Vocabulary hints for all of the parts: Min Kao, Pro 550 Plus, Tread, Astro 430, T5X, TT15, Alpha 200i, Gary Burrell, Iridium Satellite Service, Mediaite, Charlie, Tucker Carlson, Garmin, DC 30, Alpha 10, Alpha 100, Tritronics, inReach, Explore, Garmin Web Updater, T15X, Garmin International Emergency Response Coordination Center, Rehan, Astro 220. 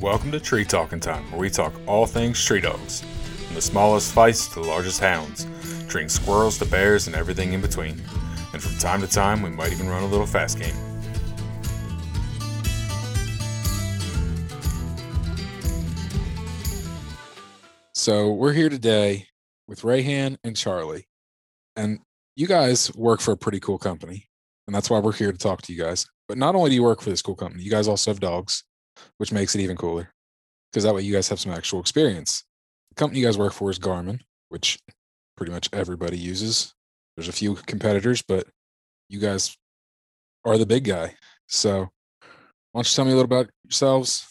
Welcome to Tree Talking Time, where we talk all things tree dogs. From the smallest fights to the largest hounds, treating squirrels to bears and everything in between. And from time to time, we might even run a little fast game. So we're here today with Rehan and Charlie. And you guys work for a pretty cool company. And that's why we're here to talk to you guys. But not only do you work for this cool company, you guys also have dogs, which makes it even cooler because that way you guys have some actual experience. The company you guys work for is Garmin, which pretty much everybody uses. There's a few competitors, but you guys are the big guy. So why don't you tell me a little about yourselves?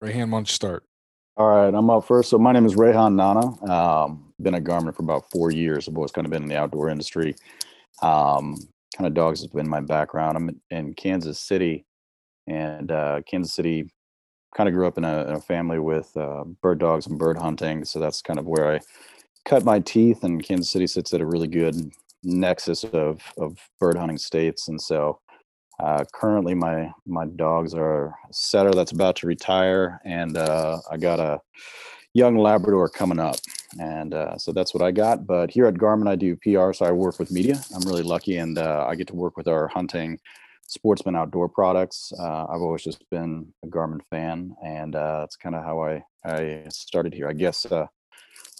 Rehan, why don't you start? All right, I'm up first. So my name is Rehan Nana. Been at Garmin for about 4 years. I've always kind of been in the outdoor industry. Kind of dogs has been my background. I'm in Kansas City. And Kansas City, kind of grew up in a family with bird dogs and bird hunting. So that's kind of where I cut my teeth. And Kansas City sits at a really good nexus of bird hunting states. And so currently my dogs are a setter that's about to retire. And I got a young Labrador coming up. And so that's what I got. But here at Garmin, I do PR. So I work with media. I'm really lucky. And I get to work with our hunting sportsman outdoor products. I've always just been a Garmin fan, and that's kind of how I started here. I guess I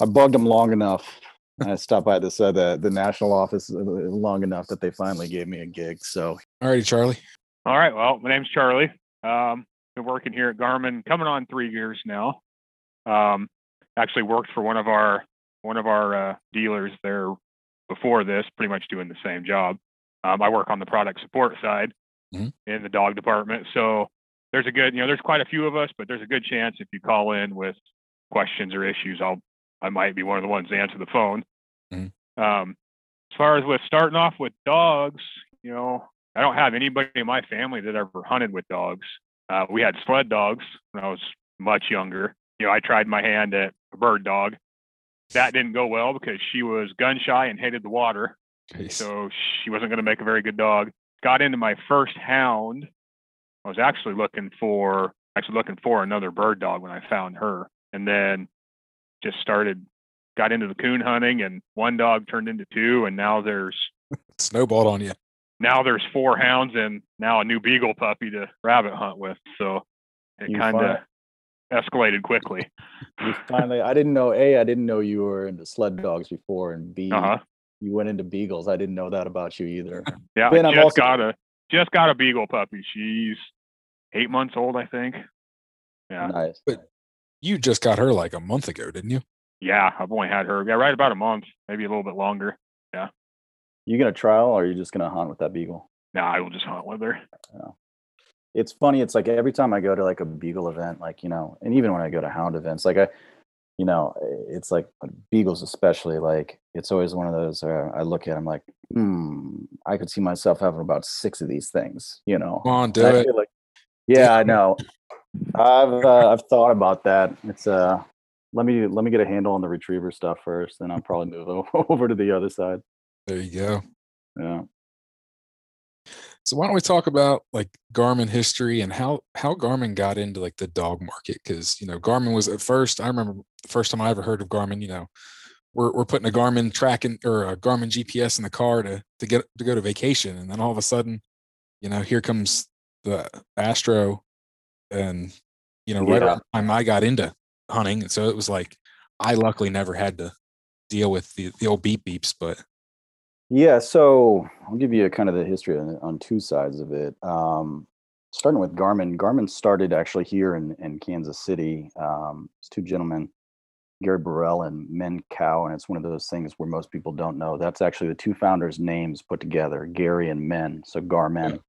bugged them long enough. I stopped by this the national office long enough that they finally gave me a gig. So, all righty, Charlie. All right. Well, my name's Charlie. Been working here at Garmin coming on 3 years now. Actually worked for one of our dealers there before this, pretty much doing the same job. I work on the product support side mm-hmm. in the dog department. So there's a good, there's quite a few of us, but there's a good chance if you call in with questions or issues, I might be one of the ones to answer the phone. Mm-hmm. As far as with starting off with dogs, I don't have anybody in my family that ever hunted with dogs. We had sled dogs when I was much younger. I tried my hand at a bird dog. That didn't go well because she was gun shy and hated the water. Jeez. So she wasn't going to make a very good dog. Got into my first hound. I was actually looking for another bird dog when I found her, and then just got into the coon hunting, and one dog turned into two, and now there's snowballed on you. Now there's four hounds and now a new beagle puppy to rabbit hunt with. So it kind of escalated quickly. Finally, I didn't know you were into sled dogs before, and B. Uh-huh. You went into beagles. I didn't know that about you either. Yeah, I just got a beagle puppy. She's 8 months old, I think. Yeah. Nice. But you just got her like a month ago, didn't you? Yeah, I've only had her right about a month, maybe a little bit longer. Yeah. You gonna trial or are you just gonna hunt with that beagle? Nah, I will just hunt with her. Yeah. It's funny. It's like every time I go to like a beagle event, and even when I go to hound events, it's like beagles, especially, like it's always one of those I look at, I'm like, I could see myself having about six of these things, Come on, do it. I know. I've thought about that. It's let me get a handle on the retriever stuff first, then I'll probably move over to the other side. There you go. Yeah. So why don't we talk about like Garmin history and how Garmin got into like the dog market? Because Garmin was at first. I remember the first time I ever heard of Garmin. We're putting a Garmin tracking or a Garmin GPS in the car to go to vacation, and then all of a sudden, here comes the Astro, and right around the time I got into hunting, and so it was like I luckily never had to deal with the old beep beeps, but. Yeah, so I'll give you kind of the history on two sides of it. Starting with Garmin. Garmin started actually here in Kansas City. It's two gentlemen, Gary Burrell and Min Kao, and it's one of those things where most people don't know. That's actually the two founders' names put together, Gary and Min, so Garmin.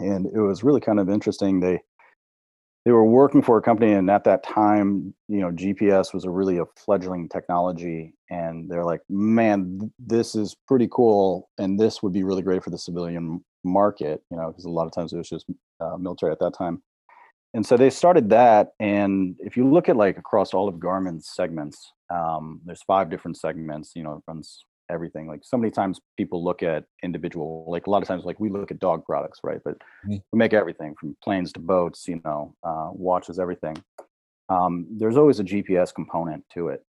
Yeah. And it was really kind of interesting. They were working for a company, and at that time, GPS was really a fledgling technology. And they're like, man, this is pretty cool, and this would be really great for the civilian market, because a lot of times it was just military at that time. And so they started that. And if you look at like across all of Garmin's segments, there's five different segments. It runs everything. Like so many times people look at individual, like a lot of times, like we look at dog products, right? But we make everything from planes to boats, you know, watches, everything. There's always a GPS component to it,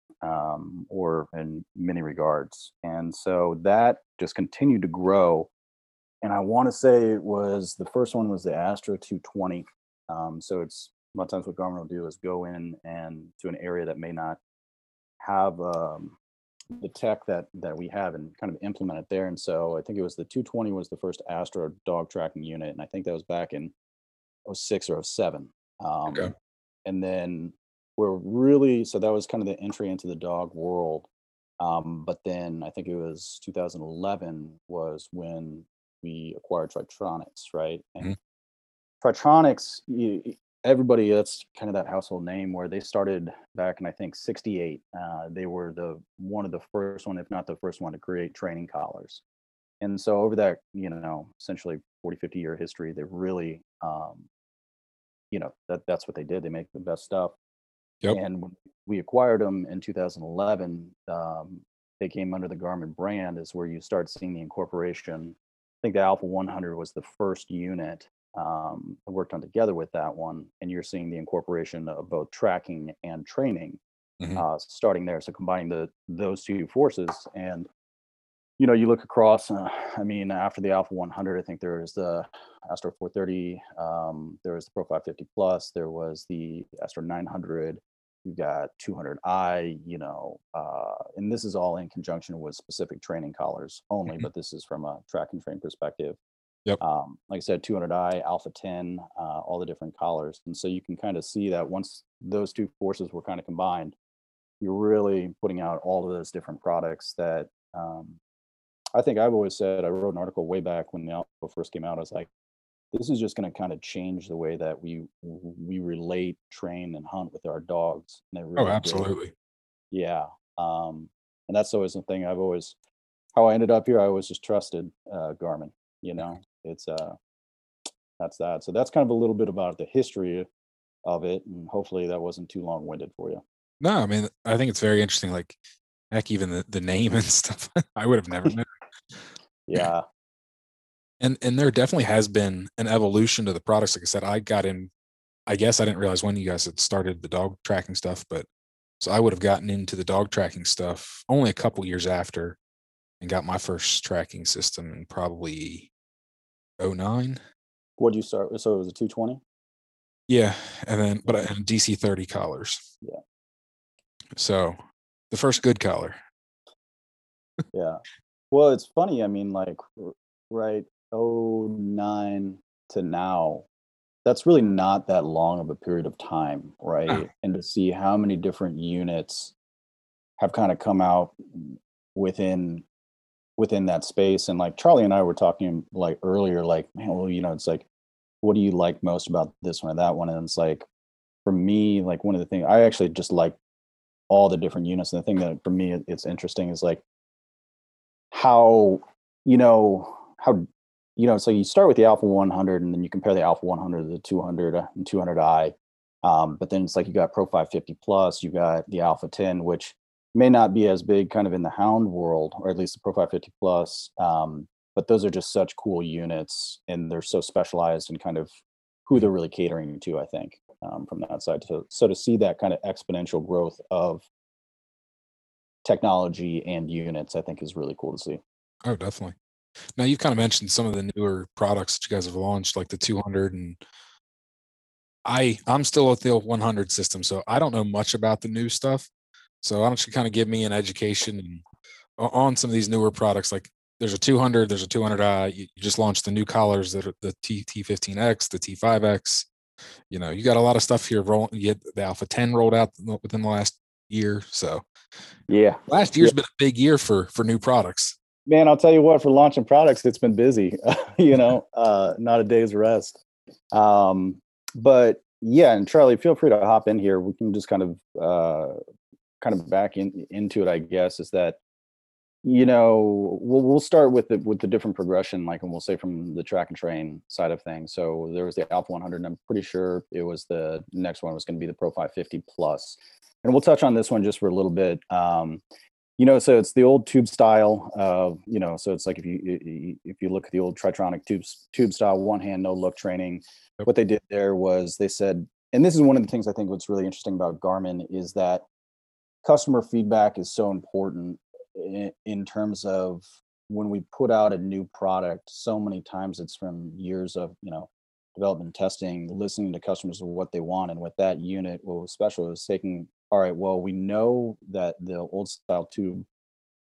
or in many regards. And so that just continued to grow. And I want to say it was, the first one was the Astro 220. So it's, a lot of times what Garmin will do is go in and to an area that may not have the tech that we have and kind of implement it there. And so I think it was the 220 was the first Astro dog tracking unit. And I think that was back in 06 or 07. Okay. And then we're really, so that was kind of the entry into the dog world. But then I think it was 2011 was when we acquired Tritronics, right? And Tritronics, everybody, that's kind of that household name where they started back in, I think, 68. They were one of the first, if not the first one, to create training collars. And so over that, you know, essentially 40, 50-year history, they really, you know, that's what they did. They make the best stuff. Yep. And when we acquired them in 2011, they came under the Garmin brand, is where you start seeing the incorporation. I think the Alpha 100 was the first unit I worked on together with that one. And you're seeing the incorporation of both tracking and training, starting there. So combining those two forces. And, you know, you look across, I mean, after the Alpha 100, I think there was the Astro 430, there was the Pro 550 Plus, there was the Astro 900, you've got 200i, you know, and this is all in conjunction with specific training collars only, but this is from a track and train perspective. Yep. Like I said, 200i, Alpha 10, all the different collars. And so you can kind of see that once those two forces were kind of combined, you're really putting out all of those different products that, I think I've always said, I wrote an article way back when the Alpha first came out. I was like, this is just going to kind of change the way that we relate, train, and hunt with our dogs. And they really absolutely. Yeah. And that's always the thing I've always, how I ended up here, I always just trusted Garmin, you know, it's, that's that. So that's kind of a little bit about the history of it. And hopefully that wasn't too long winded for you. No, I mean, I think it's very interesting. Like, heck, even the name and stuff, I would have never known. Yeah. And there definitely has been an evolution to the products. Like I said, I got in, I guess I didn't realize when you guys had started the dog tracking stuff, but so I would have gotten into the dog tracking stuff only a couple years after and got my first tracking system in probably 09. What did you start with? So it was a 220? Yeah. And then, but I had DC 30 collars. Yeah. So the first good collar. Yeah. Well, it's funny. I mean, like, right, 09 to now, that's really not that long of a period of time, right? And to see how many different units have kind of come out within that space. And like Charlie and I were talking like earlier, like, man, well, you know, it's like, what do you like most about this one or that one? And it's like, for me, like one of the things I actually just like all the different units. And the thing that for me, it's interesting is like how, so you start with the Alpha 100 and then you compare the Alpha 100 to the 200 and 200i. But then it's like, you got Pro 550 Plus, you got the Alpha 10, which may not be as big kind of in the hound world, or at least the Pro 550 Plus. But those are just such cool units and they're so specialized in kind of who they're really catering to, I think, from that side. So to see that kind of exponential growth of technology and units, I think is really cool to see. Oh, definitely. Now, you've kind of mentioned some of the newer products that you guys have launched, like the 200, and I'm still at the 100 system, so I don't know much about the new stuff. So why don't you kind of give me an education on some of these newer products? Like there's a 200, there's a 200i. You just launched the new collars that are the T15X, the T5X. You know, you got a lot of stuff here. You had the Alpha 10 rolled out within the last year. So yeah, last year's been a big year for new products. Man, I'll tell you what, for launching products, it's been busy, you know, not a day's rest. But yeah, and Charlie, feel free to hop in here. We can just kind of back into it, I guess, is that, you know, we'll start with the different progression, like, and we'll say from the track and train side of things. So there was the Alpha 100, and I'm pretty sure it was the next one was going to be the Pro 550 Plus. And we'll touch on this one just for a little bit. You know, so it's the old tube style, you know, so it's like if you look at the old Tritronic tube style, one hand, no look training. Yep. What they did there was they said, and this is one of the things I think what's really interesting about Garmin is that customer feedback is so important in terms of when we put out a new product, so many times it's from years of, you know, development and testing, listening to customers of what they want. And with that unit, what was special is taking, all right, well, we know that the old style tube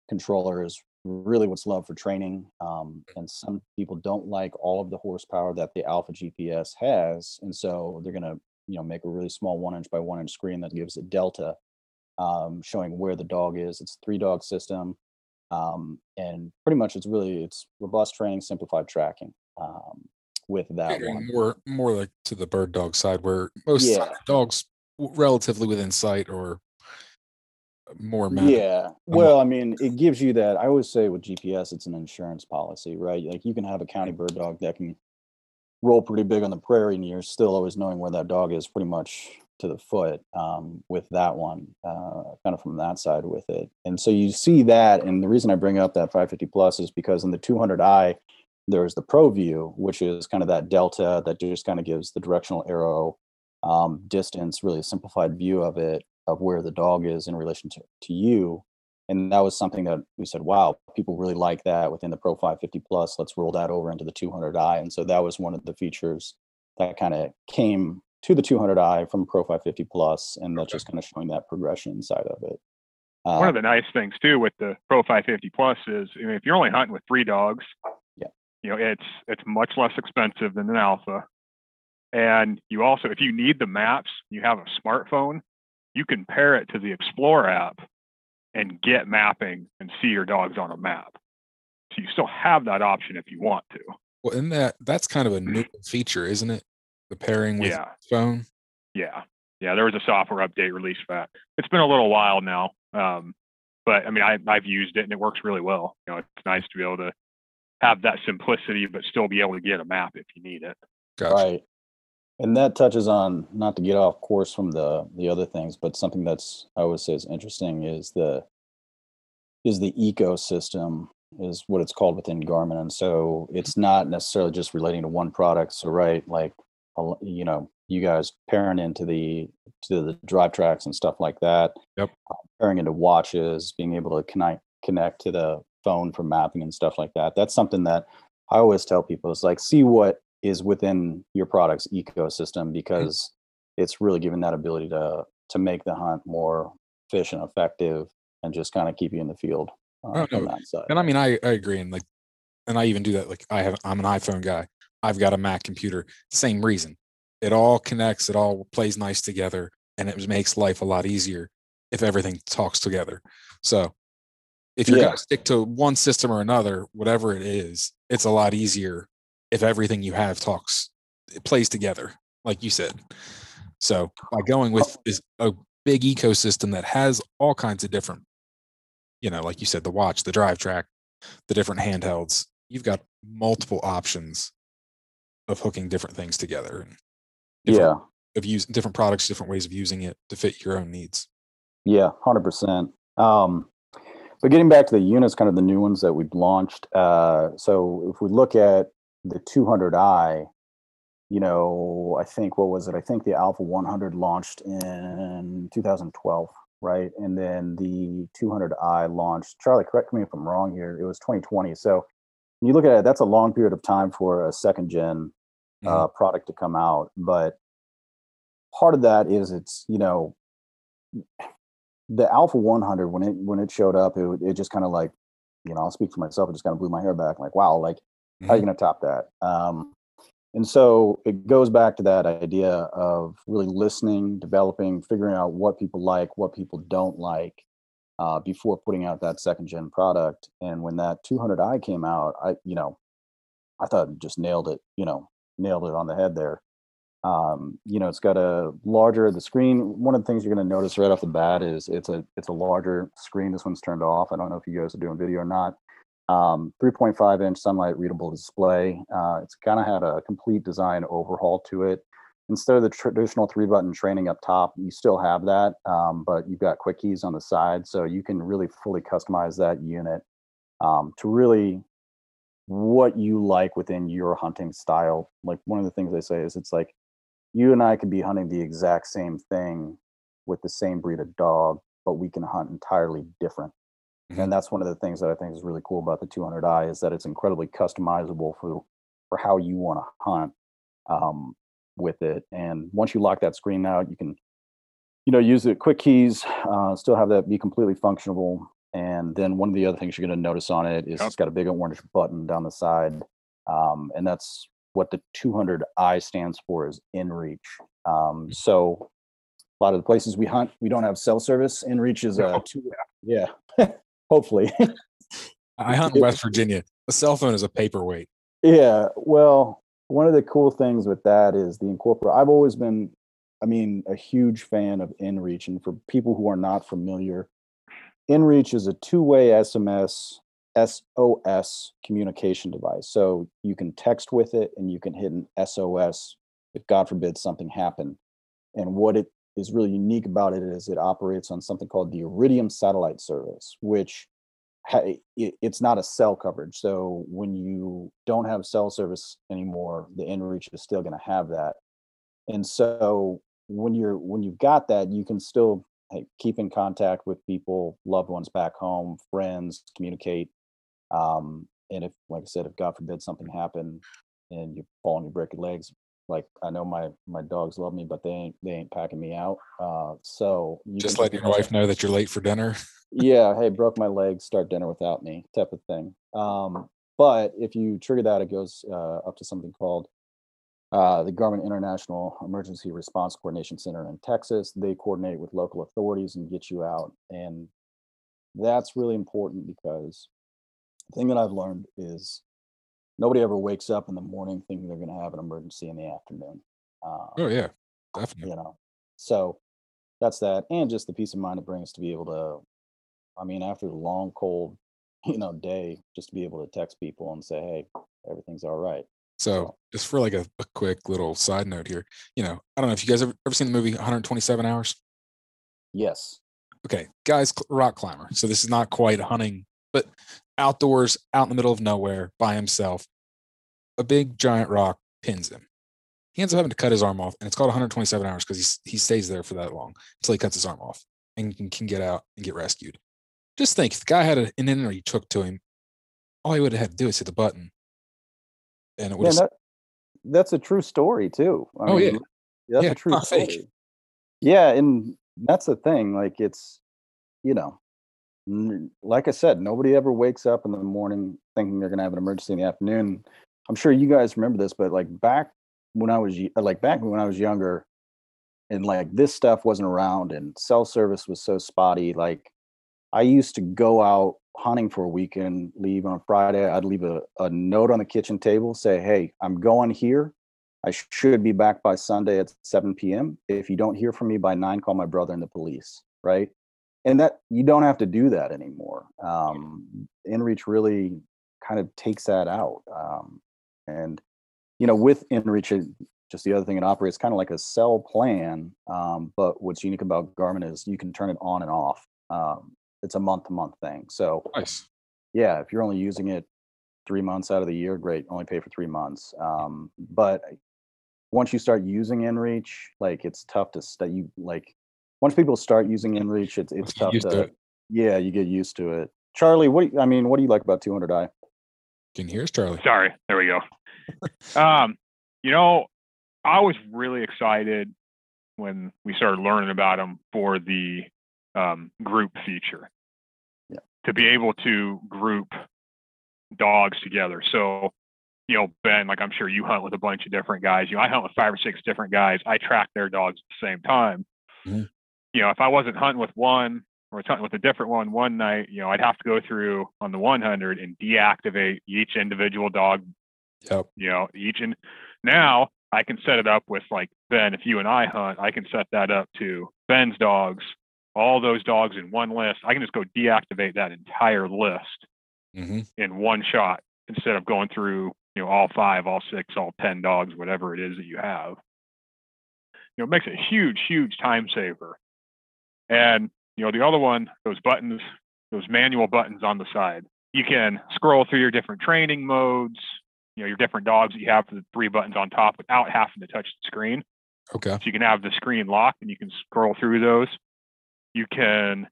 controller is really what's loved for training. And some people don't like all of the horsepower that the Alpha GPS has. And so they're going to, you know, make a really small 1-inch by 1-inch screen that gives a delta, showing where the dog is. It's a 3-dog system. And pretty much it's robust training, simplified tracking. With that one, more like to the bird dog side, where most dogs relatively within sight or more matter. Yeah, well, I mean, it gives you that. I always say with GPS, it's an insurance policy, right? Like you can have a county bird dog that can roll pretty big on the prairie, and you're still always knowing where that dog is, pretty much to the foot. With that one, kind of from that side with it, and so you see that. And the reason I bring up that 550 Plus is because in the 200i. There's the Pro View, which is kind of that delta that just kind of gives the directional arrow distance, really a simplified view of it, of where the dog is in relation to you. And that was something that we said, wow, people really like that within the Pro 550 Plus. Let's roll that over into the 200i. And so that was one of the features that kind of came to the 200i from Pro 550 Plus, and that's just kind of showing that progression side of it. One of the nice things, too, with the Pro 550 Plus is, I mean, if you're only hunting with 3 dogs, you know, it's much less expensive than an Alpha. And you also, if you need the maps, you have a smartphone, you can pair it to the Explore app and get mapping and see your dogs on a map. So you still have that option if you want to. Well, in that's kind of a new feature, isn't it? The pairing with the phone. Yeah. Yeah. There was a software update released for that. It's been a little while now. But I mean, I've used it and it works really well. You know, it's nice to be able to have that simplicity, but still be able to get a map if you need it. Gotcha. Right. And that touches on, not to get off course from the other things, but something that's, I always say is interesting is the ecosystem is what it's called within Garmin. And so it's not necessarily just relating to one product. So, right. Like, you know, you guys pairing into the drive tracks and stuff like that. Yep. Pairing into watches, being able to connect to the phone for mapping and stuff like that. That's something that I always tell people is like, see what is within your product's ecosystem, because it's really giving that ability to make the hunt more efficient, effective, and just kind of keep you in the field. On that side. And I mean, I agree. And like, and I even do that. Like I'm an iPhone guy. I've got a Mac computer, same reason. It all connects. It all plays nice together, and it makes life a lot easier if everything talks together. So if you're going to stick to one system or another, whatever it is, it's a lot easier if everything you have talks, it plays together, like you said. So by going with is a big ecosystem that has all kinds of different, you know, like you said, the watch, the drive track, the different handhelds, you've got multiple options of hooking different things together. And different products, different ways of using it to fit your own needs. Yeah, 100%. But getting back to the units, kind of the new ones that we've launched. So if we look at the 200i, you know, I think, what was it? I think the Alpha 100 launched in 2012, right? And then the 200i launched, Charlie, correct me if I'm wrong here, it was 2020. So when you look at it, that's a long period of time for a second gen product to come out. But part of that is it's, you know, the Alpha 100, when it showed up, it just kind of like, you know, I'll speak for myself, it just kind of blew my hair back. Like, wow, like, how are you going to top that? And so it goes back to that idea of really listening, developing, figuring out what people like, what people don't like, before putting out that second gen product. And when that 200i came out, I thought it just nailed it on the head there. You know, it's got a larger, the screen, one of the things you're going to notice right off the bat is it's a larger screen. This one's turned off. I don't know if you guys are doing video or not. 3.5-inch sunlight readable display. It's kind of had a complete design overhaul to it. instead of the traditional 3-button training up top, you still have that, but you've got quickies on the side, so you can really fully customize that unit to really what you like within your hunting style. Like one of the things I say is it's like you and I could be hunting the exact same thing with the same breed of dog, but we can hunt entirely different. Mm-hmm. And that's one of the things that I think is really cool about the 200i is that it's incredibly customizable for how you want to hunt with it. And once you lock that screen out, you can, you know, use the quick keys, still have that be completely functional. And then one of the other things you're going to notice on it is it's got a big orange button down the side. And that's what the 200i stands for, is inReach. So a lot of the places we hunt, we don't have cell service. inReach is a hopefully. I hunt in West Virginia. A cell phone is a paperweight. Yeah. Well, one of the cool things with that is the incorporate. I've always been, a huge fan of inReach. And for people who are not familiar, inReach is a two-way SMS SOS communication device. So you can text with it and you can hit an SOS if, God forbid, something happened. And what it is really unique about it is it operates on something called the Iridium Satellite Service, which it's not a cell coverage. So when you don't have cell service anymore, the inReach is still going to have that. And so when you've got that, you can still keep in contact with people, loved ones back home, friends, communicate. And if, like I said, if God forbid something happened and you fall and you break your legs, like I know my dogs love me, but they ain't packing me out. So you just let your wife know that you're late for dinner. Yeah. Hey, broke my leg, start dinner without me type of thing. But if you trigger that, it goes up to something called the Garmin International Emergency Response Coordination Center in Texas. They coordinate with local authorities and get you out. And that's really important because the thing that I've learned is nobody ever wakes up in the morning thinking they're going to have an emergency in the afternoon. Oh, yeah, definitely. You know, so that's that. And just the peace of mind it brings to be able to, after the long, cold, day, just to be able to text people and say, hey, everything's all right. So just for like a quick little side note here, I don't know if you guys ever seen the movie 127 Hours? Yes. Okay. Guy's rock climber. So this is not quite hunting, but outdoors, out in the middle of nowhere, by himself, a big giant rock pins him. He ends up having to cut his arm off, and it's called 127 Hours because he stays there for that long until he cuts his arm off and can get out and get rescued. Just think, if the guy had an inReach took to him, all he would have had to do is hit the button. And it was that's a true story too. That's a true story. Fake. Yeah, and that's the thing. Like it's, like I said, nobody ever wakes up in the morning thinking they're going to have an emergency in the afternoon. I'm sure you guys remember this, but back when I was younger, and like this stuff wasn't around, and cell service was so spotty. Like I used to go out hunting for a weekend, leave on Friday. I'd leave a note on the kitchen table, say, hey, I'm going here. I should be back by Sunday at 7 p.m. If you don't hear from me by 9, call my brother and the police, right? And that you don't have to do that anymore. inReach really kind of takes that out. With inReach, just the other thing, it operates kind of like a cell plan. But what's unique about Garmin is you can turn it on and off. It's a month-to-month thing. So, nice. Yeah, if you're only using it 3 months out of the year, great. Only pay for 3 months. But once you start using inReach, like it's tough to study. Like once people start using inReach, it's tough to it. Yeah, you get used to it. Charlie, what do you like about 200i? Can you hear us, Charlie? Sorry, there we go. I was really excited when we started learning about them for the group feature, to be able to group dogs together. So, Ben, like I'm sure you hunt with a bunch of different guys. I hunt with 5 or 6 different guys. I track their dogs at the same time. Mm-hmm. If I wasn't hunting with one or hunting with a different one night, I'd have to go through on the 100 and deactivate each individual dog. Yep. And now I can set it up with like Ben. If you and I hunt, I can set that up to Ben's dogs. All those dogs in one list, I can just go deactivate that entire list in one shot instead of going through, all 5, all 6, all 10 dogs, whatever it is that you have. you know, makes a huge, huge time saver. And, you know, the other one, those buttons, those manual buttons on the side, you can scroll through your different training modes, you know, your different dogs that you have for the three buttons on top without having to touch the screen. Okay. So you can have the screen locked and you can scroll through those. You can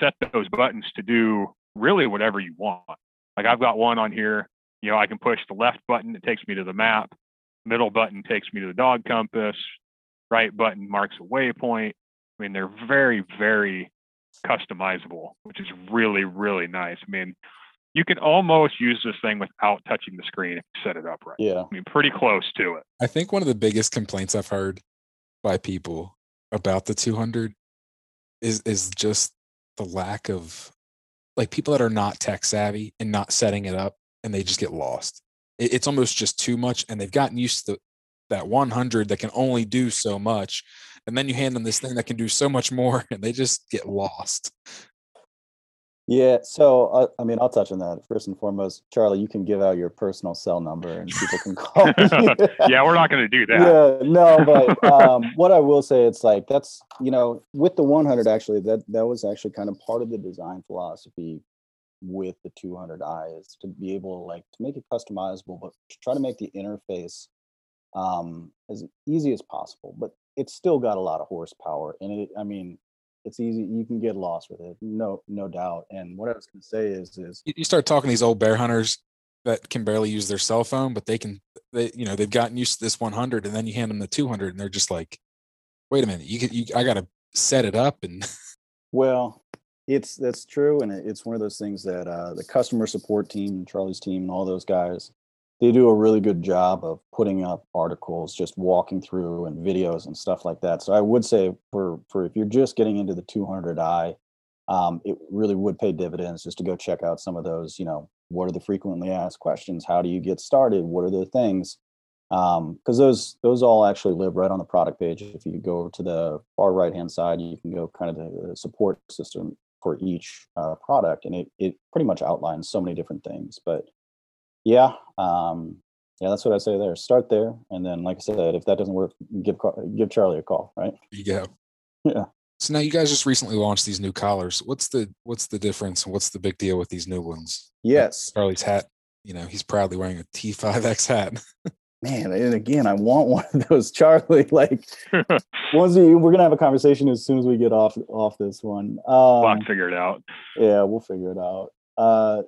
set those buttons to do really whatever you want. Like I've got one on here, you know, I can push the left button, it takes me to the map. Middle button takes me to the dog compass. Right button marks a waypoint. I mean, they're very, very customizable, which is really, really nice. I mean, you can almost use this thing without touching the screen if you set it up right. Yeah. I mean, pretty close to it. I think one of the biggest complaints I've heard by people about the 200 is just the lack of, like, people that are not tech savvy and not setting it up, and they just get lost. It's almost just too much, and they've gotten used to that 100 that can only do so much, and then you hand them this thing that can do so much more, and they just get lost. Yeah, so I mean, I'll touch on that. First and foremost, Charlie, you can give out your personal cell number and people can call you. Yeah, we're not going to do that. Yeah, no, but what I will say, it's like, that's, you know, with the 100, actually, that was actually kind of part of the design philosophy with the 200i, is to be able, like, to make it customizable, but to try to make the interface as easy as possible. But it's still got a lot of horsepower, and I mean, it's easy. You can get lost with it, no doubt. And what I was going to say is you start talking to these old bear hunters that can barely use their cell phone, but they you know, they've gotten used to this 100, and then you hand them the 200, and they're just like, "Wait a minute, I got to set it up." And well, that's true, and it's one of those things that the customer support team, Charlie's team, and all those guys, they do a really good job of putting up articles, just walking through, and videos and stuff like that. So I would say for if you're just getting into the 200i, it really would pay dividends just to go check out some of those, you know, what are the frequently asked questions? How do you get started? What are the things? Because those all actually live right on the product page. If you go over to the far right-hand side, you can go kind of the support system for each product, and it pretty much outlines so many different things. But yeah, that's what I say there. Start there, and then, like I said, if that doesn't work, give Charlie a call. Right? You go. Yeah. So now you guys just recently launched these new collars. What's the difference? What's the big deal with these new ones? Yes, like Charlie's hat. You know, he's proudly wearing a T5X hat. Man, and again, I want one of those, Charlie. Like, we're gonna have a conversation as soon as we get off this one. We'll figure it out. Yeah, we'll figure it out.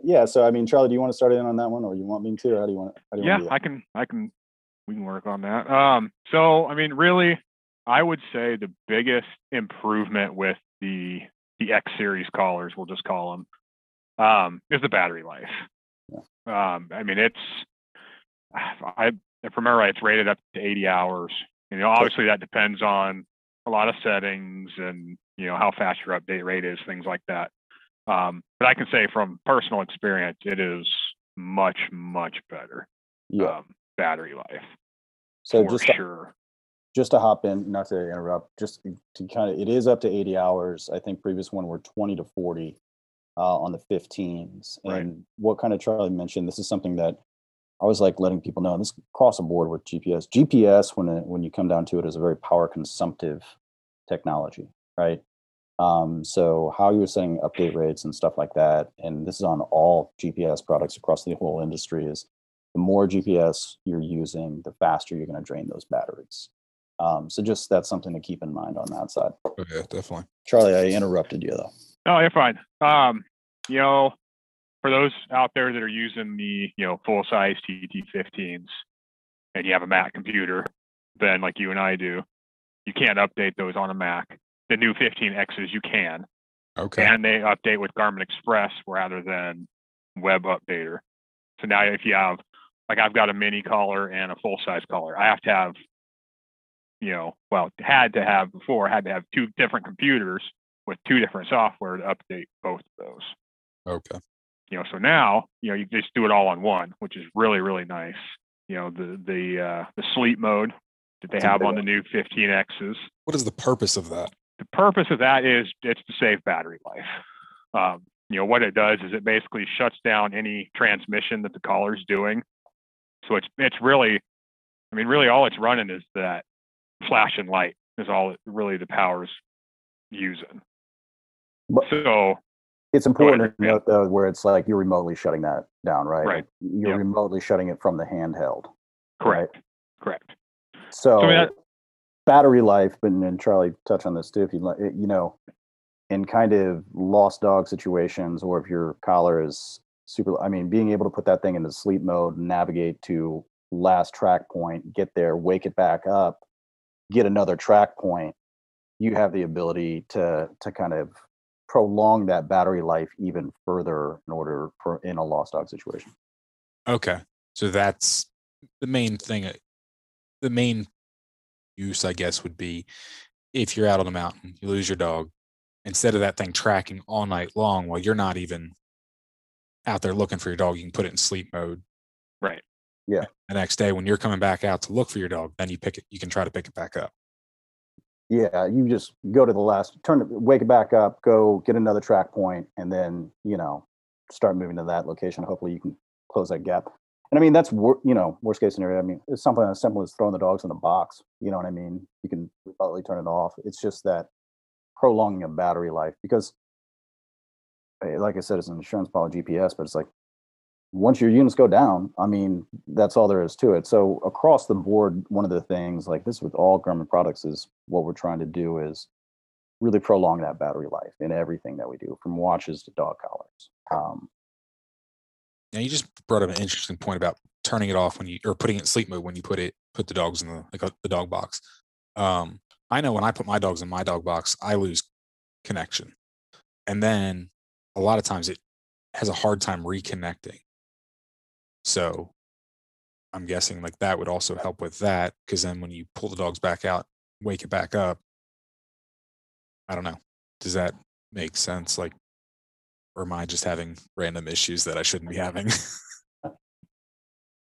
Yeah, so I mean, Charlie, do you want to start in on that one, or you want me to? Or how do you want to do that? We can work on that. So I mean, really, I would say the biggest improvement with the X series collars, we'll just call them, is the battery life. Yeah. I mean, from memory, it's rated up to 80 hours. You know, obviously that depends on a lot of settings and, you know, how fast your update rate is, things like that. But I can say from personal experience, it is much, much better. Yeah. Battery life. So just to hop in, not to interrupt, just to kind of, it is up to 80 hours. I think previous one were 20 to 40 on the 15s. Right. And what kind of Charlie mentioned, this is something that I was like letting people know, this across the board with GPS. GPS, when you come down to it, is a very power consumptive technology, right? So how you were setting update rates and stuff like that, and this is on all GPS products across the whole industry, is the more GPS you're using, the faster you're going to drain those batteries. So just that's something to keep in mind on that side. Okay, definitely. Charlie, I interrupted you though. No, you're fine. You know, for those out there that are using the, you know, full size TT15s, and you have a Mac computer, then like you and I do, you can't update those on a Mac. The new 15Xs you can. Okay. And they update with Garmin Express rather than Web Updater. So now if you have, like, I've got a mini collar and a full size collar, I have to have, you know, well, had to have two different computers with two different software to update both of those. Okay. You know, so now, you know, you just do it all on one, which is really, really nice. You know, the sleep mode that they have on the new 15Xs. What is the purpose of that? The purpose of that is it's to save battery life. You know, what it does is it basically shuts down any transmission that the collar's doing. So it's really, I mean, really all it's running is that flash and light is all really the power's using. But so it's important to note though, where it's like you're remotely shutting that down, right? Right. You're remotely shutting it from the handheld. Correct. Right? Correct. So I mean, battery life, and Charlie touch on this too, if you'd like, you know, in kind of lost dog situations, or if your collar is super, I mean, being able to put that thing into sleep mode, navigate to last track point, get there, wake it back up, get another track point, you have the ability to kind of prolong that battery life even further in order for in a lost dog situation. Okay. So that's the main thing. The main use, I guess, would be if you're out on the mountain, you lose your dog, instead of that thing tracking all night long while you're not even out there looking for your dog, you can put it in sleep mode. Right. Yeah. The next day when you're coming back out to look for your dog, then you pick it, you can try to pick it back up. Yeah, you just go to the last turn, wake it back up, go get another track point, and then, you know, start moving to that location. Hopefully you can close that gap. And I mean, that's, you know, worst case scenario. I mean, it's something as simple as throwing the dogs in the box. You know what I mean? You can remotely turn it off. It's just that prolonging a battery life, because like I said, it's an insurance policy GPS, but it's like once your units go down, I mean, that's all there is to it. So across the board, one of the things like this with all Garmin products is what we're trying to do is really prolong that battery life in everything that we do, from watches to dog collars. Now you just brought up an interesting point about turning it off when you, or putting it in sleep mode when you put the dogs in the dog box. I know when I put my dogs in my dog box, I lose connection. And then a lot of times it has a hard time reconnecting. So I'm guessing like that would also help with that, because then when you pull the dogs back out, wake it back up, I don't know. Does that make sense? Like, or am I just having random issues that I shouldn't be having?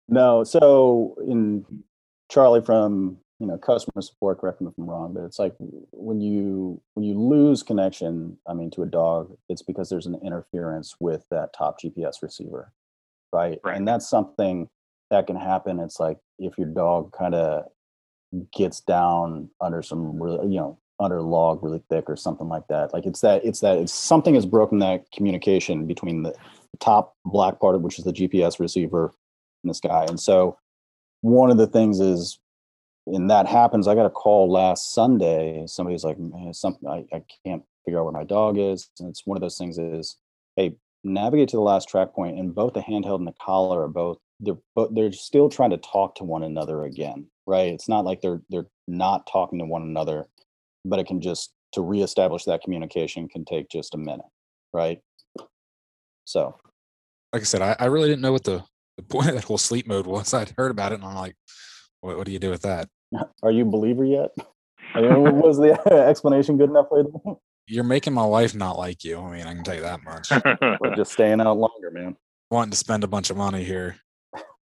No. So in Charlie from, you know, customer support, correct me if I'm wrong, but it's like when you lose connection, I mean, to a dog, it's because there's an interference with that top GPS receiver, right? And that's something that can happen. It's like if your dog kind of gets down under some really, you know, under log really thick or something like that. Like it's something has broken that communication between the top black part of which is the GPS receiver in the sky. And so one of the things is, and that happens. I got a call last Sunday. Somebody's like, man, something I can't figure out where my dog is. And it's one of those things is, hey, navigate to the last track point, and both the handheld and the collar are they're still trying to talk to one another again, right? It's not like they're not talking to one another, but it can just, to reestablish that communication can take just a minute, right? So, like I said, I really didn't know what the point of that whole sleep mode was. I'd heard about it and I'm like, what do you do with that? Are you a believer yet? I mean, was the explanation good enough for you? You're making my wife not like you. I mean, I can tell you that much. We're just staying out longer, man. Wanting to spend a bunch of money here.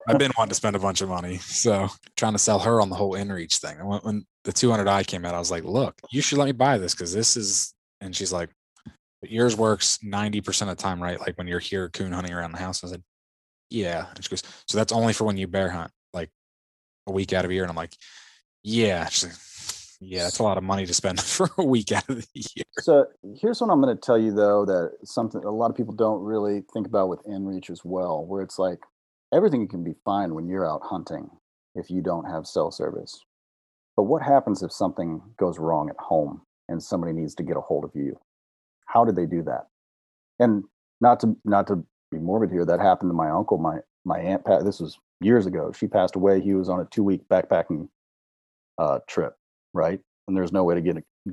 I've been wanting to spend a bunch of money. So trying to sell her on the whole inReach thing. When the 200i came out, I was like, look, you should let me buy this because this is, and she's like, but yours works 90% of the time, right? Like when you're here coon hunting around the house. I said, yeah. And she goes, so that's only for when you bear hunt, like a week out of a year. And I'm like, yeah. She's like, yeah, that's a lot of money to spend for a week out of the year. So here's what I'm going to tell you, though, that something a lot of people don't really think about with inReach as well, where it's like everything can be fine when you're out hunting if you don't have cell service. But what happens if something goes wrong at home and somebody needs to get a hold of you? How did they do that? And not to be morbid here, that happened to my uncle. My aunt, this was years ago. She passed away. He was on a 2-week backpacking trip. Right? And there's no way to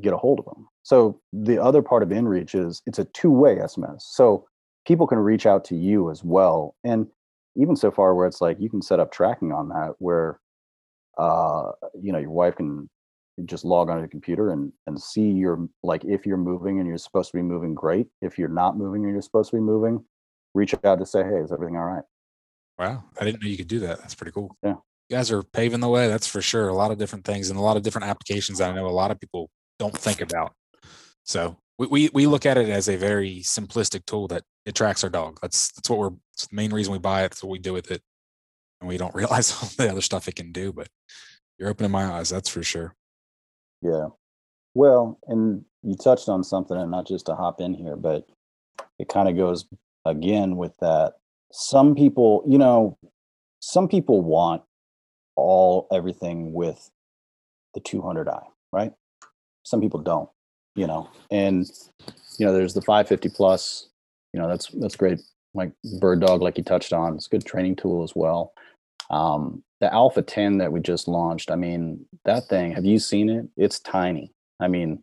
get a hold of them. So the other part of inReach is it's a two-way SMS. So people can reach out to you as well. And even so far where it's like you can set up tracking on that where, you know, your wife can just log on to your computer and see your, like if you're moving and you're supposed to be moving, great. If you're not moving and you're supposed to be moving, reach out to say, hey, is everything all right? Wow. I didn't know you could do that. That's pretty cool. Yeah. You guys are paving the way, that's for sure. A lot of different things and a lot of different applications that I know a lot of people don't think about. So we look at it as a very simplistic tool that it tracks our dog. That's what it's the main reason we buy it. That's what we do with it. And we don't realize all the other stuff it can do, but you're opening my eyes, that's for sure. Yeah. Well, and you touched on something, and not just to hop in here, but it kind of goes again with that. Some people, you know, some people want everything with the 200i, right? Some people don't, you know, and, you know, there's the 550 plus, you know, that's great. Like Bird Dog, like you touched on, it's a good training tool as well. The Alpha 10 that we just launched, I mean, that thing, have you seen it? It's tiny. I mean,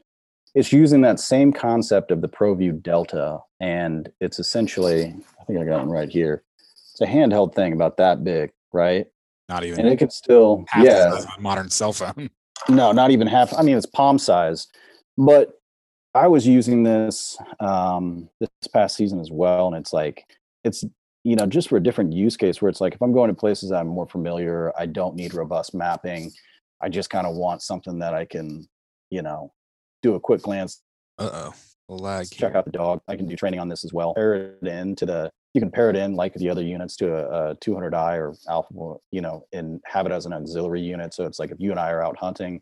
it's using that same concept of the ProView Delta, and it's essentially, I think I got it right here. It's a handheld thing about that big, right? Not even. And it can still, yeah. A modern cell phone. No, not even half. I mean, it's palm size. But I was using this this past season as well, and it's like, it's, you know, just for a different use case where it's like, if I'm going to places I'm more familiar, I don't need robust mapping. I just kind of want something that I can, you know, do a quick glance. Check out the dog. I can do training on this as well. Pair it in to the, you can pair it in like the other units to a 200i or Alpha, you know, and have it as an auxiliary unit. So it's like, if you and I are out hunting,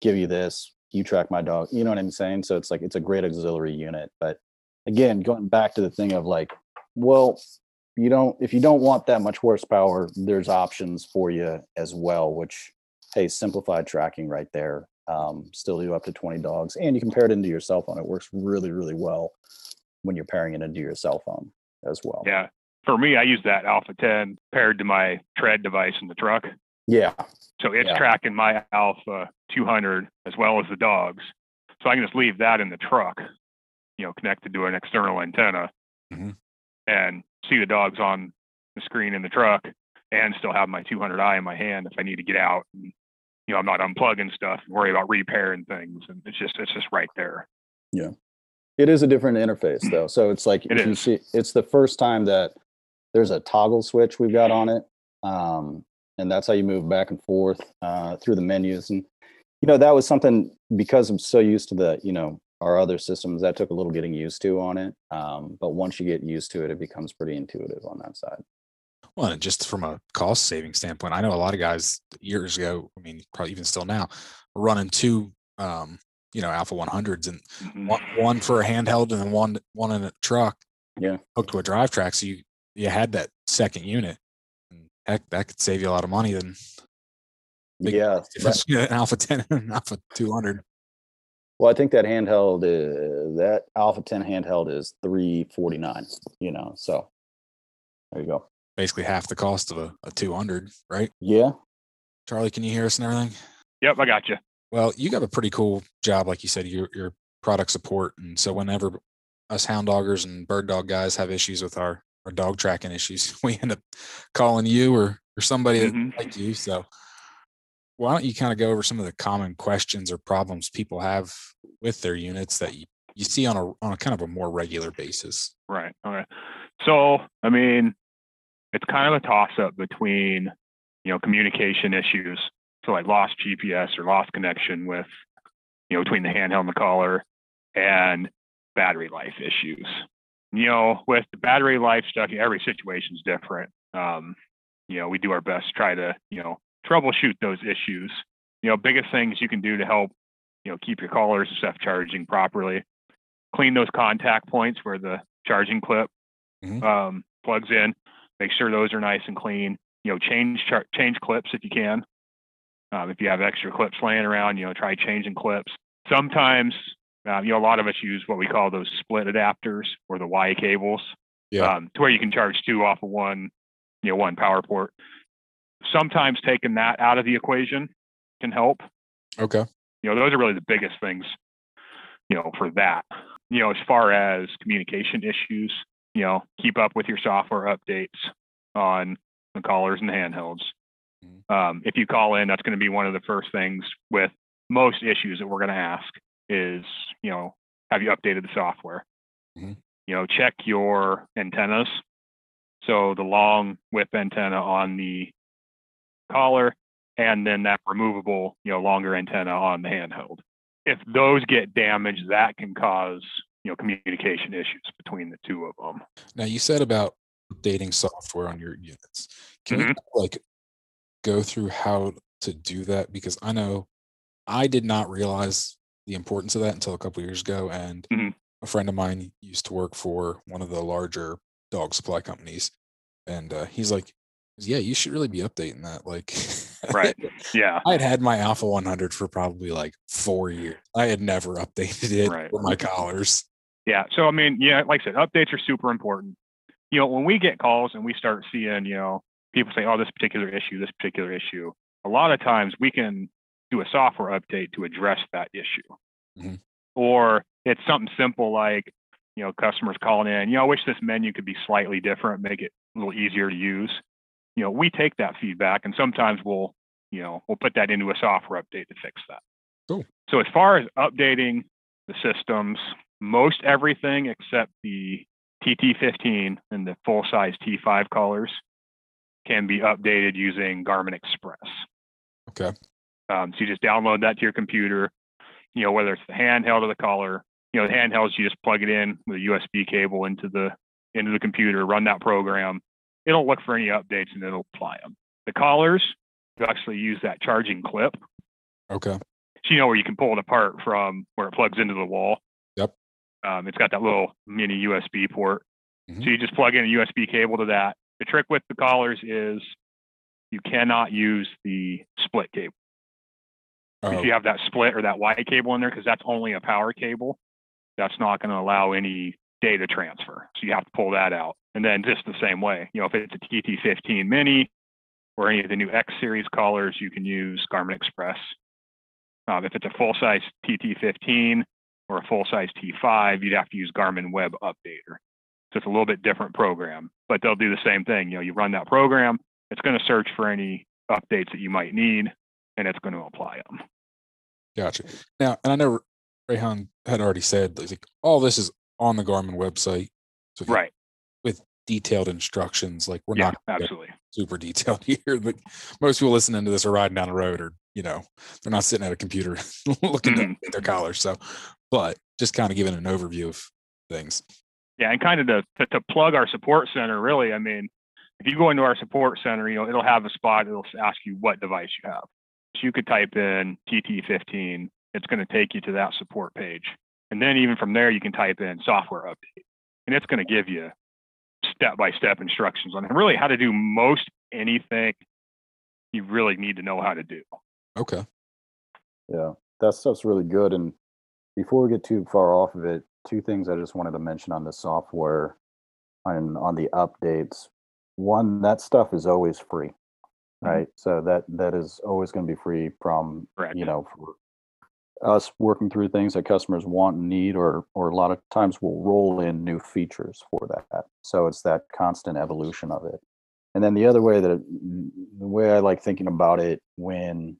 give you this, you track my dog, you know what I'm saying? So it's like, it's a great auxiliary unit. But again, going back to the thing of like, well, you don't, if you don't want that much horsepower, there's options for you as well, which, hey, simplified tracking right there. Still do up to 20 dogs, and you can pair it into your cell phone. It works really, really well when you're pairing it into your cell phone as well. Yeah. For me, I use that Alpha 10 paired to my Tread device in the truck. Yeah. So it's tracking my Alpha 200 as well as the dogs. So I can just leave that in the truck, you know, connected to an external antenna, and see the dogs on the screen in the truck, and still have my 200i in my hand if I need to get out. And, you know, I'm not unplugging stuff and worry about repairing things. And it's just right there. Yeah. It is a different interface though. So it's like, you see, it's the first time that there's a toggle switch we've got on it. And that's how you move back and forth through the menus. And, you know, that was something, because I'm so used to the, you know, our other systems, that took a little getting used to on it. But once you get used to it, it becomes pretty intuitive on that side. Well, and just from a cost saving standpoint, I know a lot of guys years ago, I mean, probably even still now, running two, you know, Alpha 100s, and one for a handheld and then one in a truck, hooked to a drive track. So you had that second unit, and heck, that could save you a lot of money than an Alpha 10 and an Alpha 200. Well, I think that handheld, that Alpha 10 handheld is $349, you know, so there you go. Basically half the cost of a 200, right? Yeah. Charlie, can you hear us and everything? Yep, I got you. Well, you got a pretty cool job, like you said, your product support. And so whenever us hound doggers and bird dog guys have issues with our dog tracking issues, we end up calling you or somebody like you. So why don't you kind of go over some of the common questions or problems people have with their units that you see on a kind of a more regular basis? Right. All right. So, I mean, it's kind of a toss-up between, you know, communication issues. So like lost GPS or lost connection with, you know, between the handheld and the collar, and battery life issues. You know, with the battery life stuff, every situation is different. You know, we do our best to try to, you know, troubleshoot those issues. You know, biggest things you can do to help, you know, keep your collars and stuff charging properly. Clean those contact points where the charging clip plugs in. Make sure those are nice and clean. You know, change clips if you can. If you have extra clips laying around, you know, try changing clips. Sometimes, you know, a lot of us use what we call those split adapters or the Y cables, to where you can charge two off of one, you know, one power port. Sometimes taking that out of the equation can help. Okay. You know, those are really the biggest things, you know, for that. You know, as far as communication issues, you know, keep up with your software updates on the collars and the handhelds. If you call in, that's going to be one of the first things with most issues that we're going to ask is, you know, have you updated the software? You know, check your antennas. So the long whip antenna on the collar, and then that removable, you know, longer antenna on the handheld. If those get damaged, that can cause, you know, communication issues between the two of them. Now, you said about updating software on your units. Can you, like, go through how to do that? Because I know I did not realize the importance of that until a couple of years ago. And a friend of mine used to work for one of the larger dog supply companies. And he's like, yeah, you should really be updating that. Like, right. Yeah. I had had my Alpha 100 for probably like 4 years. I had never updated it for my collars. Yeah. So, I mean, yeah, like I said, updates are super important. You know, when we get calls and we start seeing, you know, people say, oh, this particular issue, a lot of times we can do a software update to address that issue. Or it's something simple like, you know, customers calling in, you know, I wish this menu could be slightly different, make it a little easier to use. You know, we take that feedback and sometimes we'll, you know, we'll put that into a software update to fix that. Cool. So as far as updating the systems, most everything except the TT15 and the full-size T5 collars can be updated using Garmin Express. Okay. So you just download that to your computer, you know, whether it's the handheld or the collar, you know, the handhelds, you just plug it in with a USB cable into the computer, run that program. It'll look for any updates and it'll apply them. The collars, you actually use that charging clip. Okay. So, you know, where you can pull it apart from where it plugs into the wall. Yep. It's got that little mini USB port. So you just plug in a USB cable to that. The trick with the collars is you cannot use the split cable. If you have that split or that Y cable in there, because that's only a power cable, that's not going to allow any data transfer. So you have to pull that out. And then just the same way, you know, if it's a TT15 mini or any of the new X series collars, you can use Garmin Express. If it's a full-size TT15 or a full-size T5, you'd have to use Garmin Web Updater. So it's a little bit different program, but they'll do the same thing. You know, you run that program, it's going to search for any updates that you might need, and it's going to apply them. Gotcha. Now, and I know Rehan had already said, like, all this is on the Garmin website. So with detailed instructions, like we're not super detailed here. But most people listening to this are riding down the road, or, you know, they're not sitting at a computer looking at their collar. So, but just kind of giving an overview of things. Yeah. And kind of to plug our support center, really. I mean, if you go into our support center, you know, it'll have a spot. It'll ask you what device you have. So you could type in TT15. It's going to take you to that support page. And then even from there, you can type in software update. And it's going to give you step-by-step instructions on really how to do most anything you really need to know how to do. Okay. Yeah, that stuff's really good. And before we get too far off of it, two things I just wanted to mention on the software and on the updates. One, that stuff is always free. Right. So that is always going to be free from, you know, for us working through things that customers want and need, or a lot of times we'll roll in new features for that. So it's that constant evolution of it. And then the other way that the way I like thinking about it when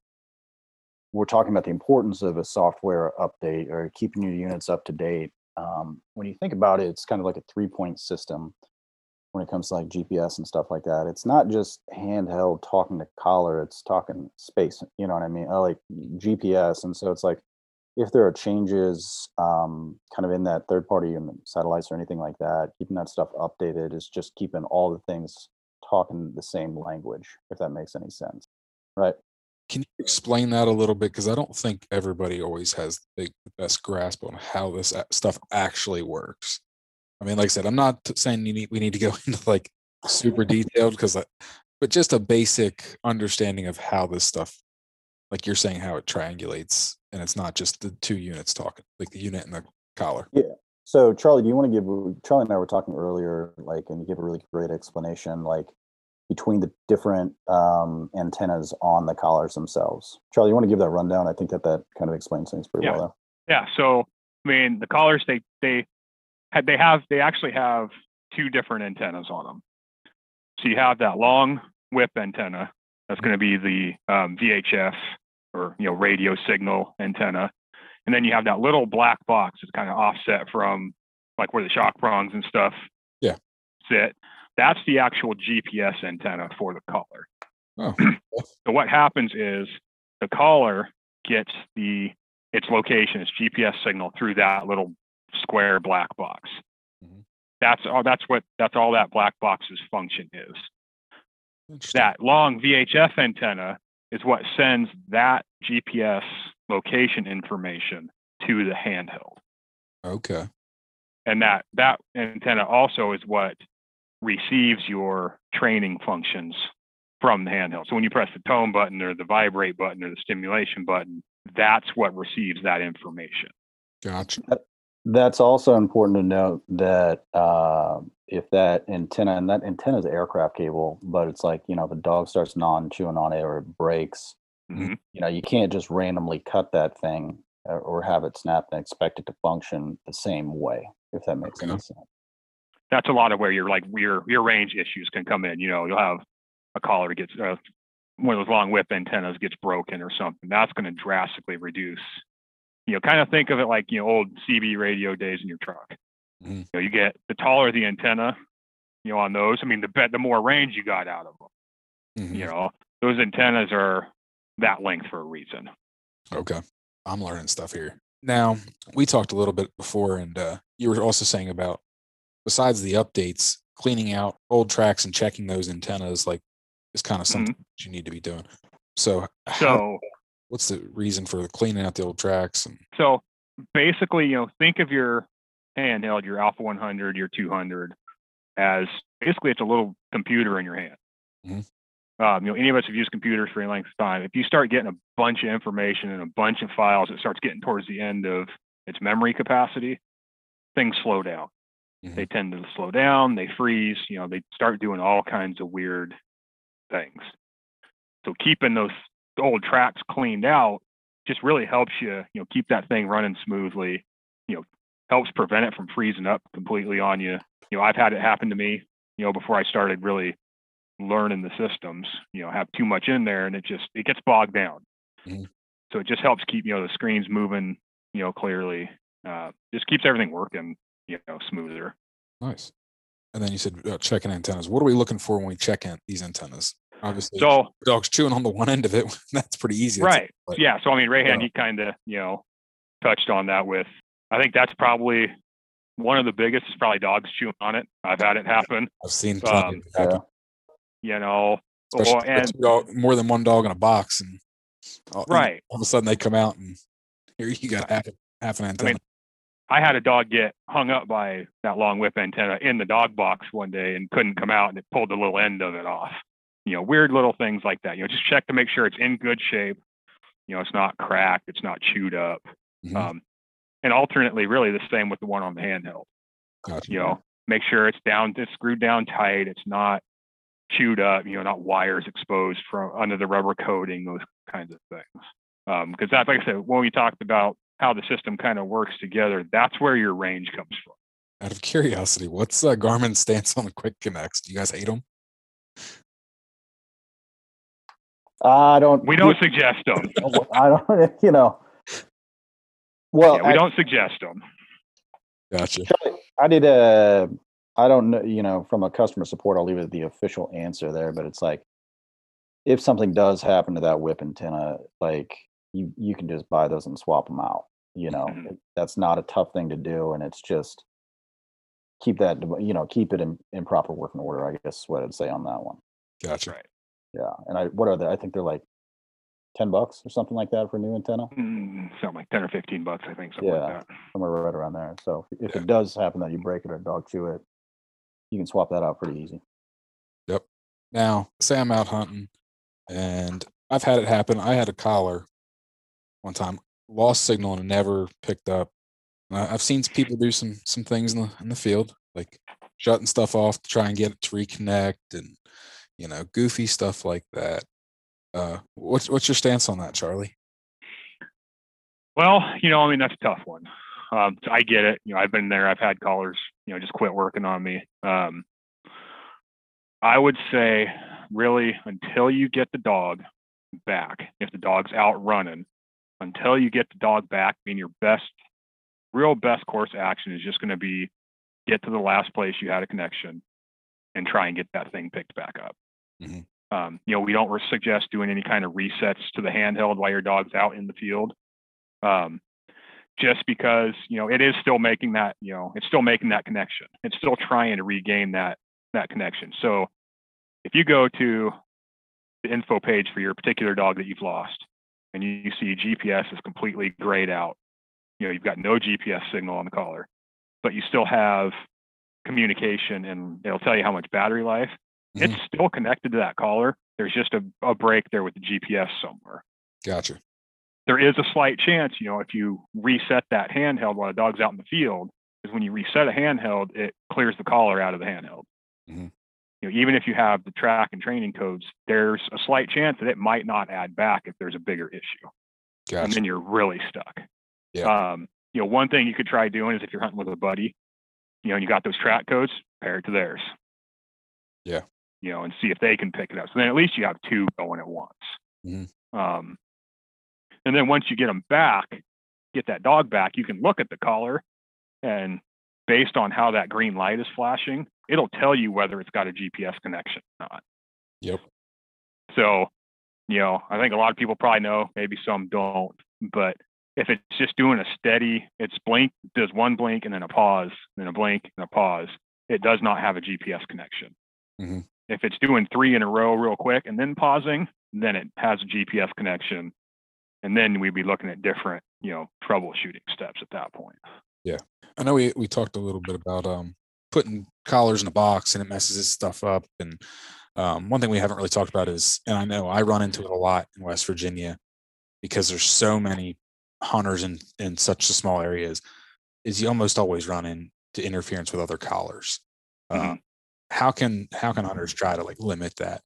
we're talking about the importance of a software update or keeping your units up to date, when you think about it, it's kind of like a 3-point system. When it comes to like GPS and stuff like that, it's not just handheld talking to collar, it's talking space, you know what I mean? I like GPS. And so it's like, if there are changes kind of in that third party and satellites or anything like that, keeping that stuff updated is just keeping all the things talking the same language, if that makes any sense, right? Can you explain that a little bit? Because I don't think everybody always has the best grasp on how this stuff actually works. I mean, like I said, I'm not saying we need to go into like super detailed, but just a basic understanding of how this stuff, like you're saying, how it triangulates, and it's not just the two units talking, like the unit and the collar. Yeah. So, Charlie, do you want to give? Charlie and I were talking earlier, like, and you gave a really great explanation, like between the different antennas on the collars themselves. Charlie, you want to give that rundown? I think that kind of explains things pretty well. Though. Yeah. So, I mean, the collars they actually have two different antennas on them. So you have that long whip antenna. That's going to be the VHF or, you know, radio signal antenna. And then you have that little black box that's kind of offset from like where the shock prongs and stuff sit. That's the actual GPS antenna for the collar. Oh. So what happens is the collar gets its location, its GPS signal through that little square black box. That's all that black box's function is. That long VHF antenna is what sends that GPS location information to the handheld. Okay. And that antenna also is what receives your training functions from the handheld. So when you press the tone button or the vibrate button or the stimulation button, that's what receives that information. Gotcha. That's also important to note that if that antenna, and that antenna is an aircraft cable, but it's like, you know, if a dog starts chewing on it or it breaks, mm-hmm. you know, you can't just randomly cut that thing or have it snapped and expect it to function the same way, if that makes any sense. That's a lot of where your range issues can come in. You know, you'll have a collar gets one of those long whip antennas gets broken or something. That's going to drastically reduce. You know, kind of think of it like, you know, old CB radio days in your truck. Mm-hmm. You know, you get the taller the antenna, you know, on those. I mean, the more range you got out of them. Mm-hmm. You know, those antennas are that length for a reason. Okay, I'm learning stuff here. Now, we talked a little bit before, and you were also saying about, besides the updates, cleaning out old tracks and checking those antennas, like, is kind of something mm-hmm. that you need to be doing. So what's the reason for cleaning out the old tracks? So basically, you know, think of your handheld, your Alpha 100, your 200, as basically it's a little computer in your hand. Mm-hmm. You know, any of us have used computers for any length of time. If you start getting a bunch of information and a bunch of files, it starts getting towards the end of its memory capacity, things slow down. Mm-hmm. They tend to slow down, they freeze, you know, they start doing all kinds of weird things. So keeping those old tracks cleaned out just really helps you, you know, keep that thing running smoothly, you know, helps prevent it from freezing up completely on you. You know, I've had it happen to me, you know, before I started really learning the systems, you know, have too much in there and it gets bogged down. Mm-hmm. So it just helps keep, you know, the screens moving, you know, clearly, just keeps everything working, you know, smoother. Nice. And then you said checking antennas. What are we looking for when we check in these antennas? Obviously, so the dog's chewing on the one end of it. That's pretty easy. Right. But, yeah. So, I mean, Rehan, he kind of, you know, touched on that with, I think that's probably one of the biggest is probably dogs chewing on it. I've had it happen. I've seen plenty of it happen. You know, more than one dog in a box. And all of a sudden they come out and here you got half an antenna. I mean, I had a dog get hung up by that long whip antenna in the dog box one day and couldn't come out, and it pulled the little end of it off. You know, weird little things like that. You know, just check to make sure it's in good shape. You know, it's not cracked, it's not chewed up. Mm-hmm. And alternately, really the same with the one on the handheld. Gotcha. You know, make sure it's screwed down tight. It's not chewed up. You know, not wires exposed from under the rubber coating. Those kinds of things. Because that, like I said, when we talked about how the system kind of works together, that's where your range comes from. Out of curiosity, what's Garmin's stance on the Quick Connects? Do you guys hate them? We don't suggest them. I don't, you know. Well, yeah, we don't suggest them. Gotcha. I did I don't know, you know, from a customer support, I'll leave it the official answer there, but it's like, if something does happen to that whip antenna, like, you can just buy those and swap them out. You know, that's not a tough thing to do. And it's just keep that, you know, keep it in proper working order, I guess is what I'd say on that one. Gotcha. Right. Yeah. And what are they? I think they're like $10 or something like that for a new antenna. Something like 10 or 15 bucks, I think. Something like that. Somewhere right around there. So if it does happen that you break it or dog chew it, you can swap that out pretty easy. Yep. Now, say I'm out hunting and I've had it happen. I had a collar one time, lost signal and never picked up. And I've seen people do some things in the field, like shutting stuff off to try and get it to reconnect, and you know, goofy stuff like that. What's your stance on that, Charlie? Well, you know, I mean, that's a tough one. So I get it. You know, I've been there. I've had callers, you know, just quit working on me. I would say, really, until you get the dog back, if the dog's out running. Until you get the dog back, I mean, your real best course action is just going to be get to the last place you had a connection and try and get that thing picked back up. Mm-hmm. You know, we don't suggest doing any kind of resets to the handheld while your dog's out in the field. Just because, you know, it is still making that, you know, it's still making that connection. It's still trying to regain that connection. So if you go to the info page for your particular dog that you've lost, and you see GPS is completely grayed out. You know, you've got no GPS signal on the collar, but you still have communication, and it'll tell you how much battery life. Mm-hmm. It's still connected to that collar. There's just a break there with the GPS somewhere. Gotcha. There is a slight chance, you know, if you reset that handheld while the dog's out in the field, is when you reset a handheld, it clears the collar out of the handheld. Mm-hmm. You know, even if you have the track and training codes, there's a slight chance that it might not add back if there's a bigger issue. Gotcha. And then you're really stuck. Yeah. You know, one thing you could try doing is if you're hunting with a buddy, you know, and you got those track codes, pair it to theirs. Yeah. You know, and see if they can pick it up. So then at least you have two going at once. Mm-hmm. And then once you get them back, get that dog back, you can look at the collar, and based on how that green light is flashing, it'll tell you whether it's got a GPS connection or not. Yep. So, you know, I think a lot of people probably know, maybe some don't, but if it's just doing a steady, it's blink, does one blink and then a pause, then a blink and a pause, it does not have a GPS connection. Mm-hmm. If it's doing three in a row real quick and then pausing, then it has a GPS connection. And then we'd be looking at different, you know, troubleshooting steps at that point. Yeah. I know we talked a little bit about putting collars in a box and it messes this stuff up. And one thing we haven't really talked about is, and I know I run into it a lot in West Virginia because there's so many hunters in such a small areas, is you almost always run into interference with other collars. Mm-hmm. How can hunters try to like limit that?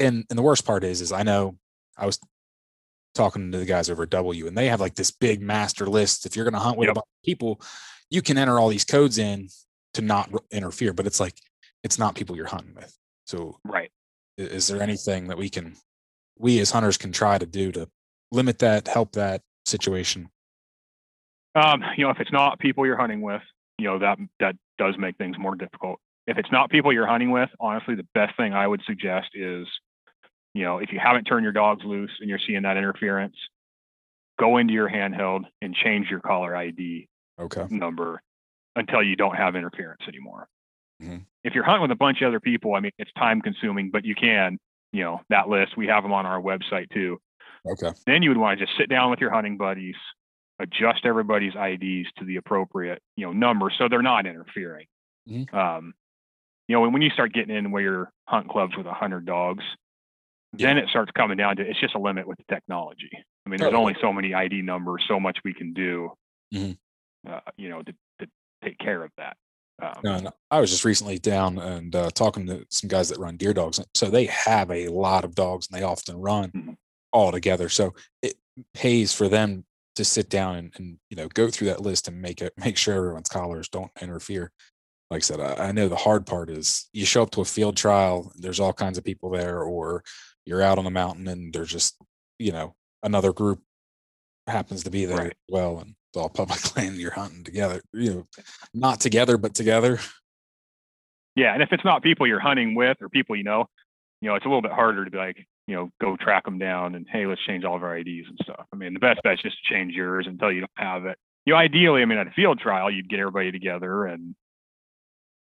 And the worst part is I know I was talking to the guys over at W, and they have like this big master list. If you're going to hunt with a bunch of people, you can enter all these codes in to not interfere, but it's like, it's not people you're hunting with. So right. Is there anything that we as hunters can try to do to limit that, help that situation? You know, if it's not people you're hunting with, you know, that does make things more difficult. If it's not people you're hunting with, honestly, the best thing I would suggest is, you know, if you haven't turned your dogs loose and you're seeing that interference, go into your handheld and change your collar ID number until you don't have interference anymore. Mm-hmm. If you're hunting with a bunch of other people, I mean, it's time consuming, but you can, you know, that list, we have them on our website too. Okay. Then you would want to just sit down with your hunting buddies, adjust everybody's IDs to the appropriate, you know, number so they're not interfering. Mm-hmm. You know, and when you start getting in where you're hunt clubs with 100 dogs, then it starts coming down to, it's just a limit with the technology. I mean, there's only so many ID numbers, so much we can do, you know, to take care of that. No, I was just recently down and talking to some guys that run deer dogs. So they have a lot of dogs and they often run all together. So it pays for them to sit down and, you know, go through that list and make sure everyone's collars don't interfere. Like I said, I know the hard part is you show up to a field trial, there's all kinds of people there, or you're out on the mountain and there's just, you know, another group happens to be there as well, and it's all public land. You're hunting together, you know, not together, but together. Yeah. And if it's not people you're hunting with or people, you know, it's a little bit harder to be like, you know, go track them down and, hey, let's change all of our IDs and stuff. I mean, the best bet is just to change yours until you don't have it. You know, ideally, I mean, at a field trial, you'd get everybody together and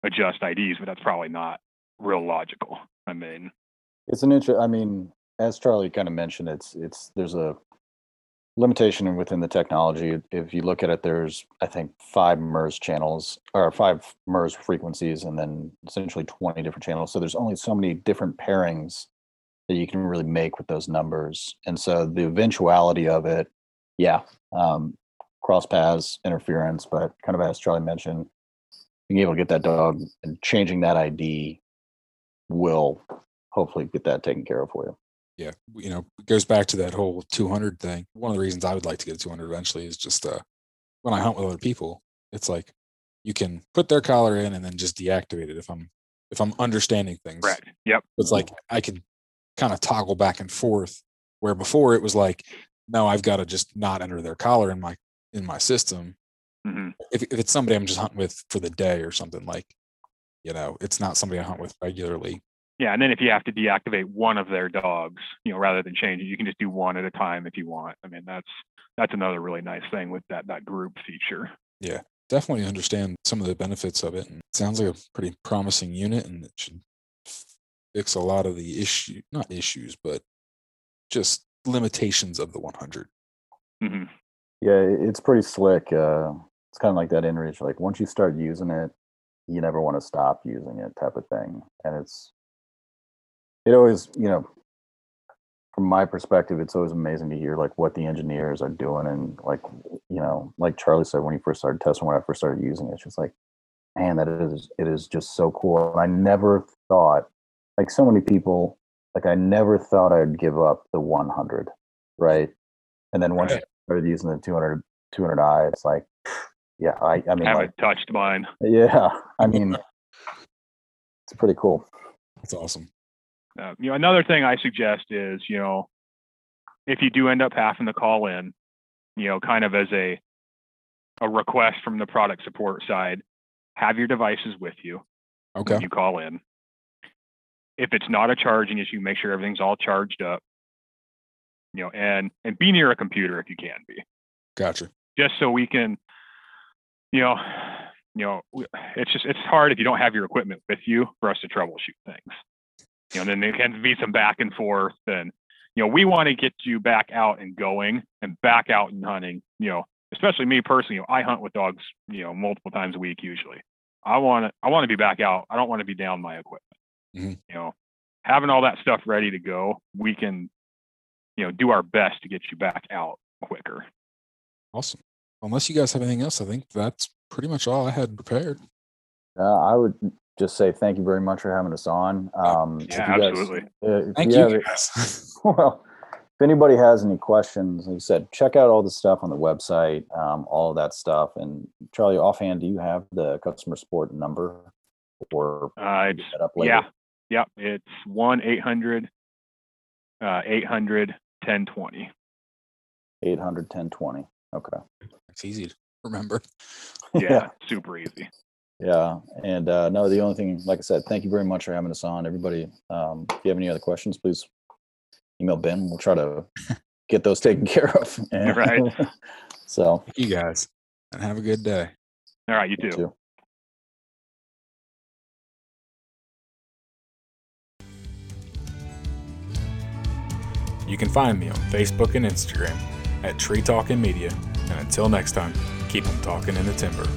adjust IDs, but that's probably not real logical. I mean, it's an interest. I mean, as Charlie kind of mentioned, there's a limitation within the technology. If you look at it, there's, I think, 5 MERS channels or 5 MERS frequencies, and then essentially 20 different channels. So there's only so many different pairings that you can really make with those numbers. And so the eventuality of it, cross paths, interference, but kind of as Charlie mentioned, being able to get that dog and changing that ID will hopefully get that taken care of for you. Yeah. You know, it goes back to that whole 200 thing. One of the reasons I would like to get a 200 eventually is just when I hunt with other people, it's like you can put their collar in and then just deactivate it if I'm understanding things. Right. Yep. It's like I can kind of toggle back and forth, where before it was like, no, I've got to just not enter their collar in my system. Mm-hmm. If it's somebody I'm just hunting with for the day or something, like, you know, it's not somebody I hunt with regularly. Yeah. And then if you have to deactivate one of their dogs, you know, rather than change it, you can just do one at a time if you want. I mean, that's another really nice thing with that group feature. Yeah, definitely understand some of the benefits of it. And it sounds like a pretty promising unit, and it should fix a lot of the issues, but just limitations of the 100. Mm-hmm. Yeah, it's pretty slick. It's kind of like that inReach. Like once you start using it, you never want to stop using it, type of thing. And it always, you know, from my perspective, it's always amazing to hear like what the engineers are doing. And like, you know, like Charlie said, when he first started testing, when I first started using it, it's just like, man, it is just so cool. And I never thought, like so many people, like I never thought I'd give up the 100, right? And then once I started using the 200i, it's like, yeah, I mean, I haven't touched mine. Yeah, I mean, it's pretty cool. That's awesome. You know, another thing I suggest is, you know, if you do end up having the call in, you know, kind of as a request from the product support side, have your devices with you. Okay. When you call in. If it's not a charging issue, make sure everything's all charged up. You know, and be near a computer if you can be. Gotcha. Just so we can, you know, it's hard if you don't have your equipment with you for us to troubleshoot things. You know, then there can be some back and forth, and you know, we want to get you back out and going and back out and hunting. You know, especially me personally, you know, I hunt with dogs, you know, multiple times a week usually. I want to be back out. I don't want to be down my equipment. Mm-hmm. You know, having all that stuff ready to go, we can, you know, do our best to get you back out quicker. Awesome. Unless you guys have anything else, I think that's pretty much all I had prepared. I would just say thank you very much for having us on. Yeah, absolutely. Thank you guys. Well, if anybody has any questions, like I said, check out all the stuff on the website, all of that stuff. And Charlie, offhand, do you have the customer support number? Or it's, set up later? Yeah, it's 1-800-800-1020. 800-1020. Okay. It's easy to remember. Yeah, super easy. Yeah. And no, the only thing, like I said, thank you very much for having us on. Everybody, if you have any other questions, please email Ben. We'll try to get those taken care of. And, right. So thank you guys, and have a good day. All right, you too. You can find me on Facebook and Instagram at Tree Talkin' Media. And until next time, keep them talking in the timber.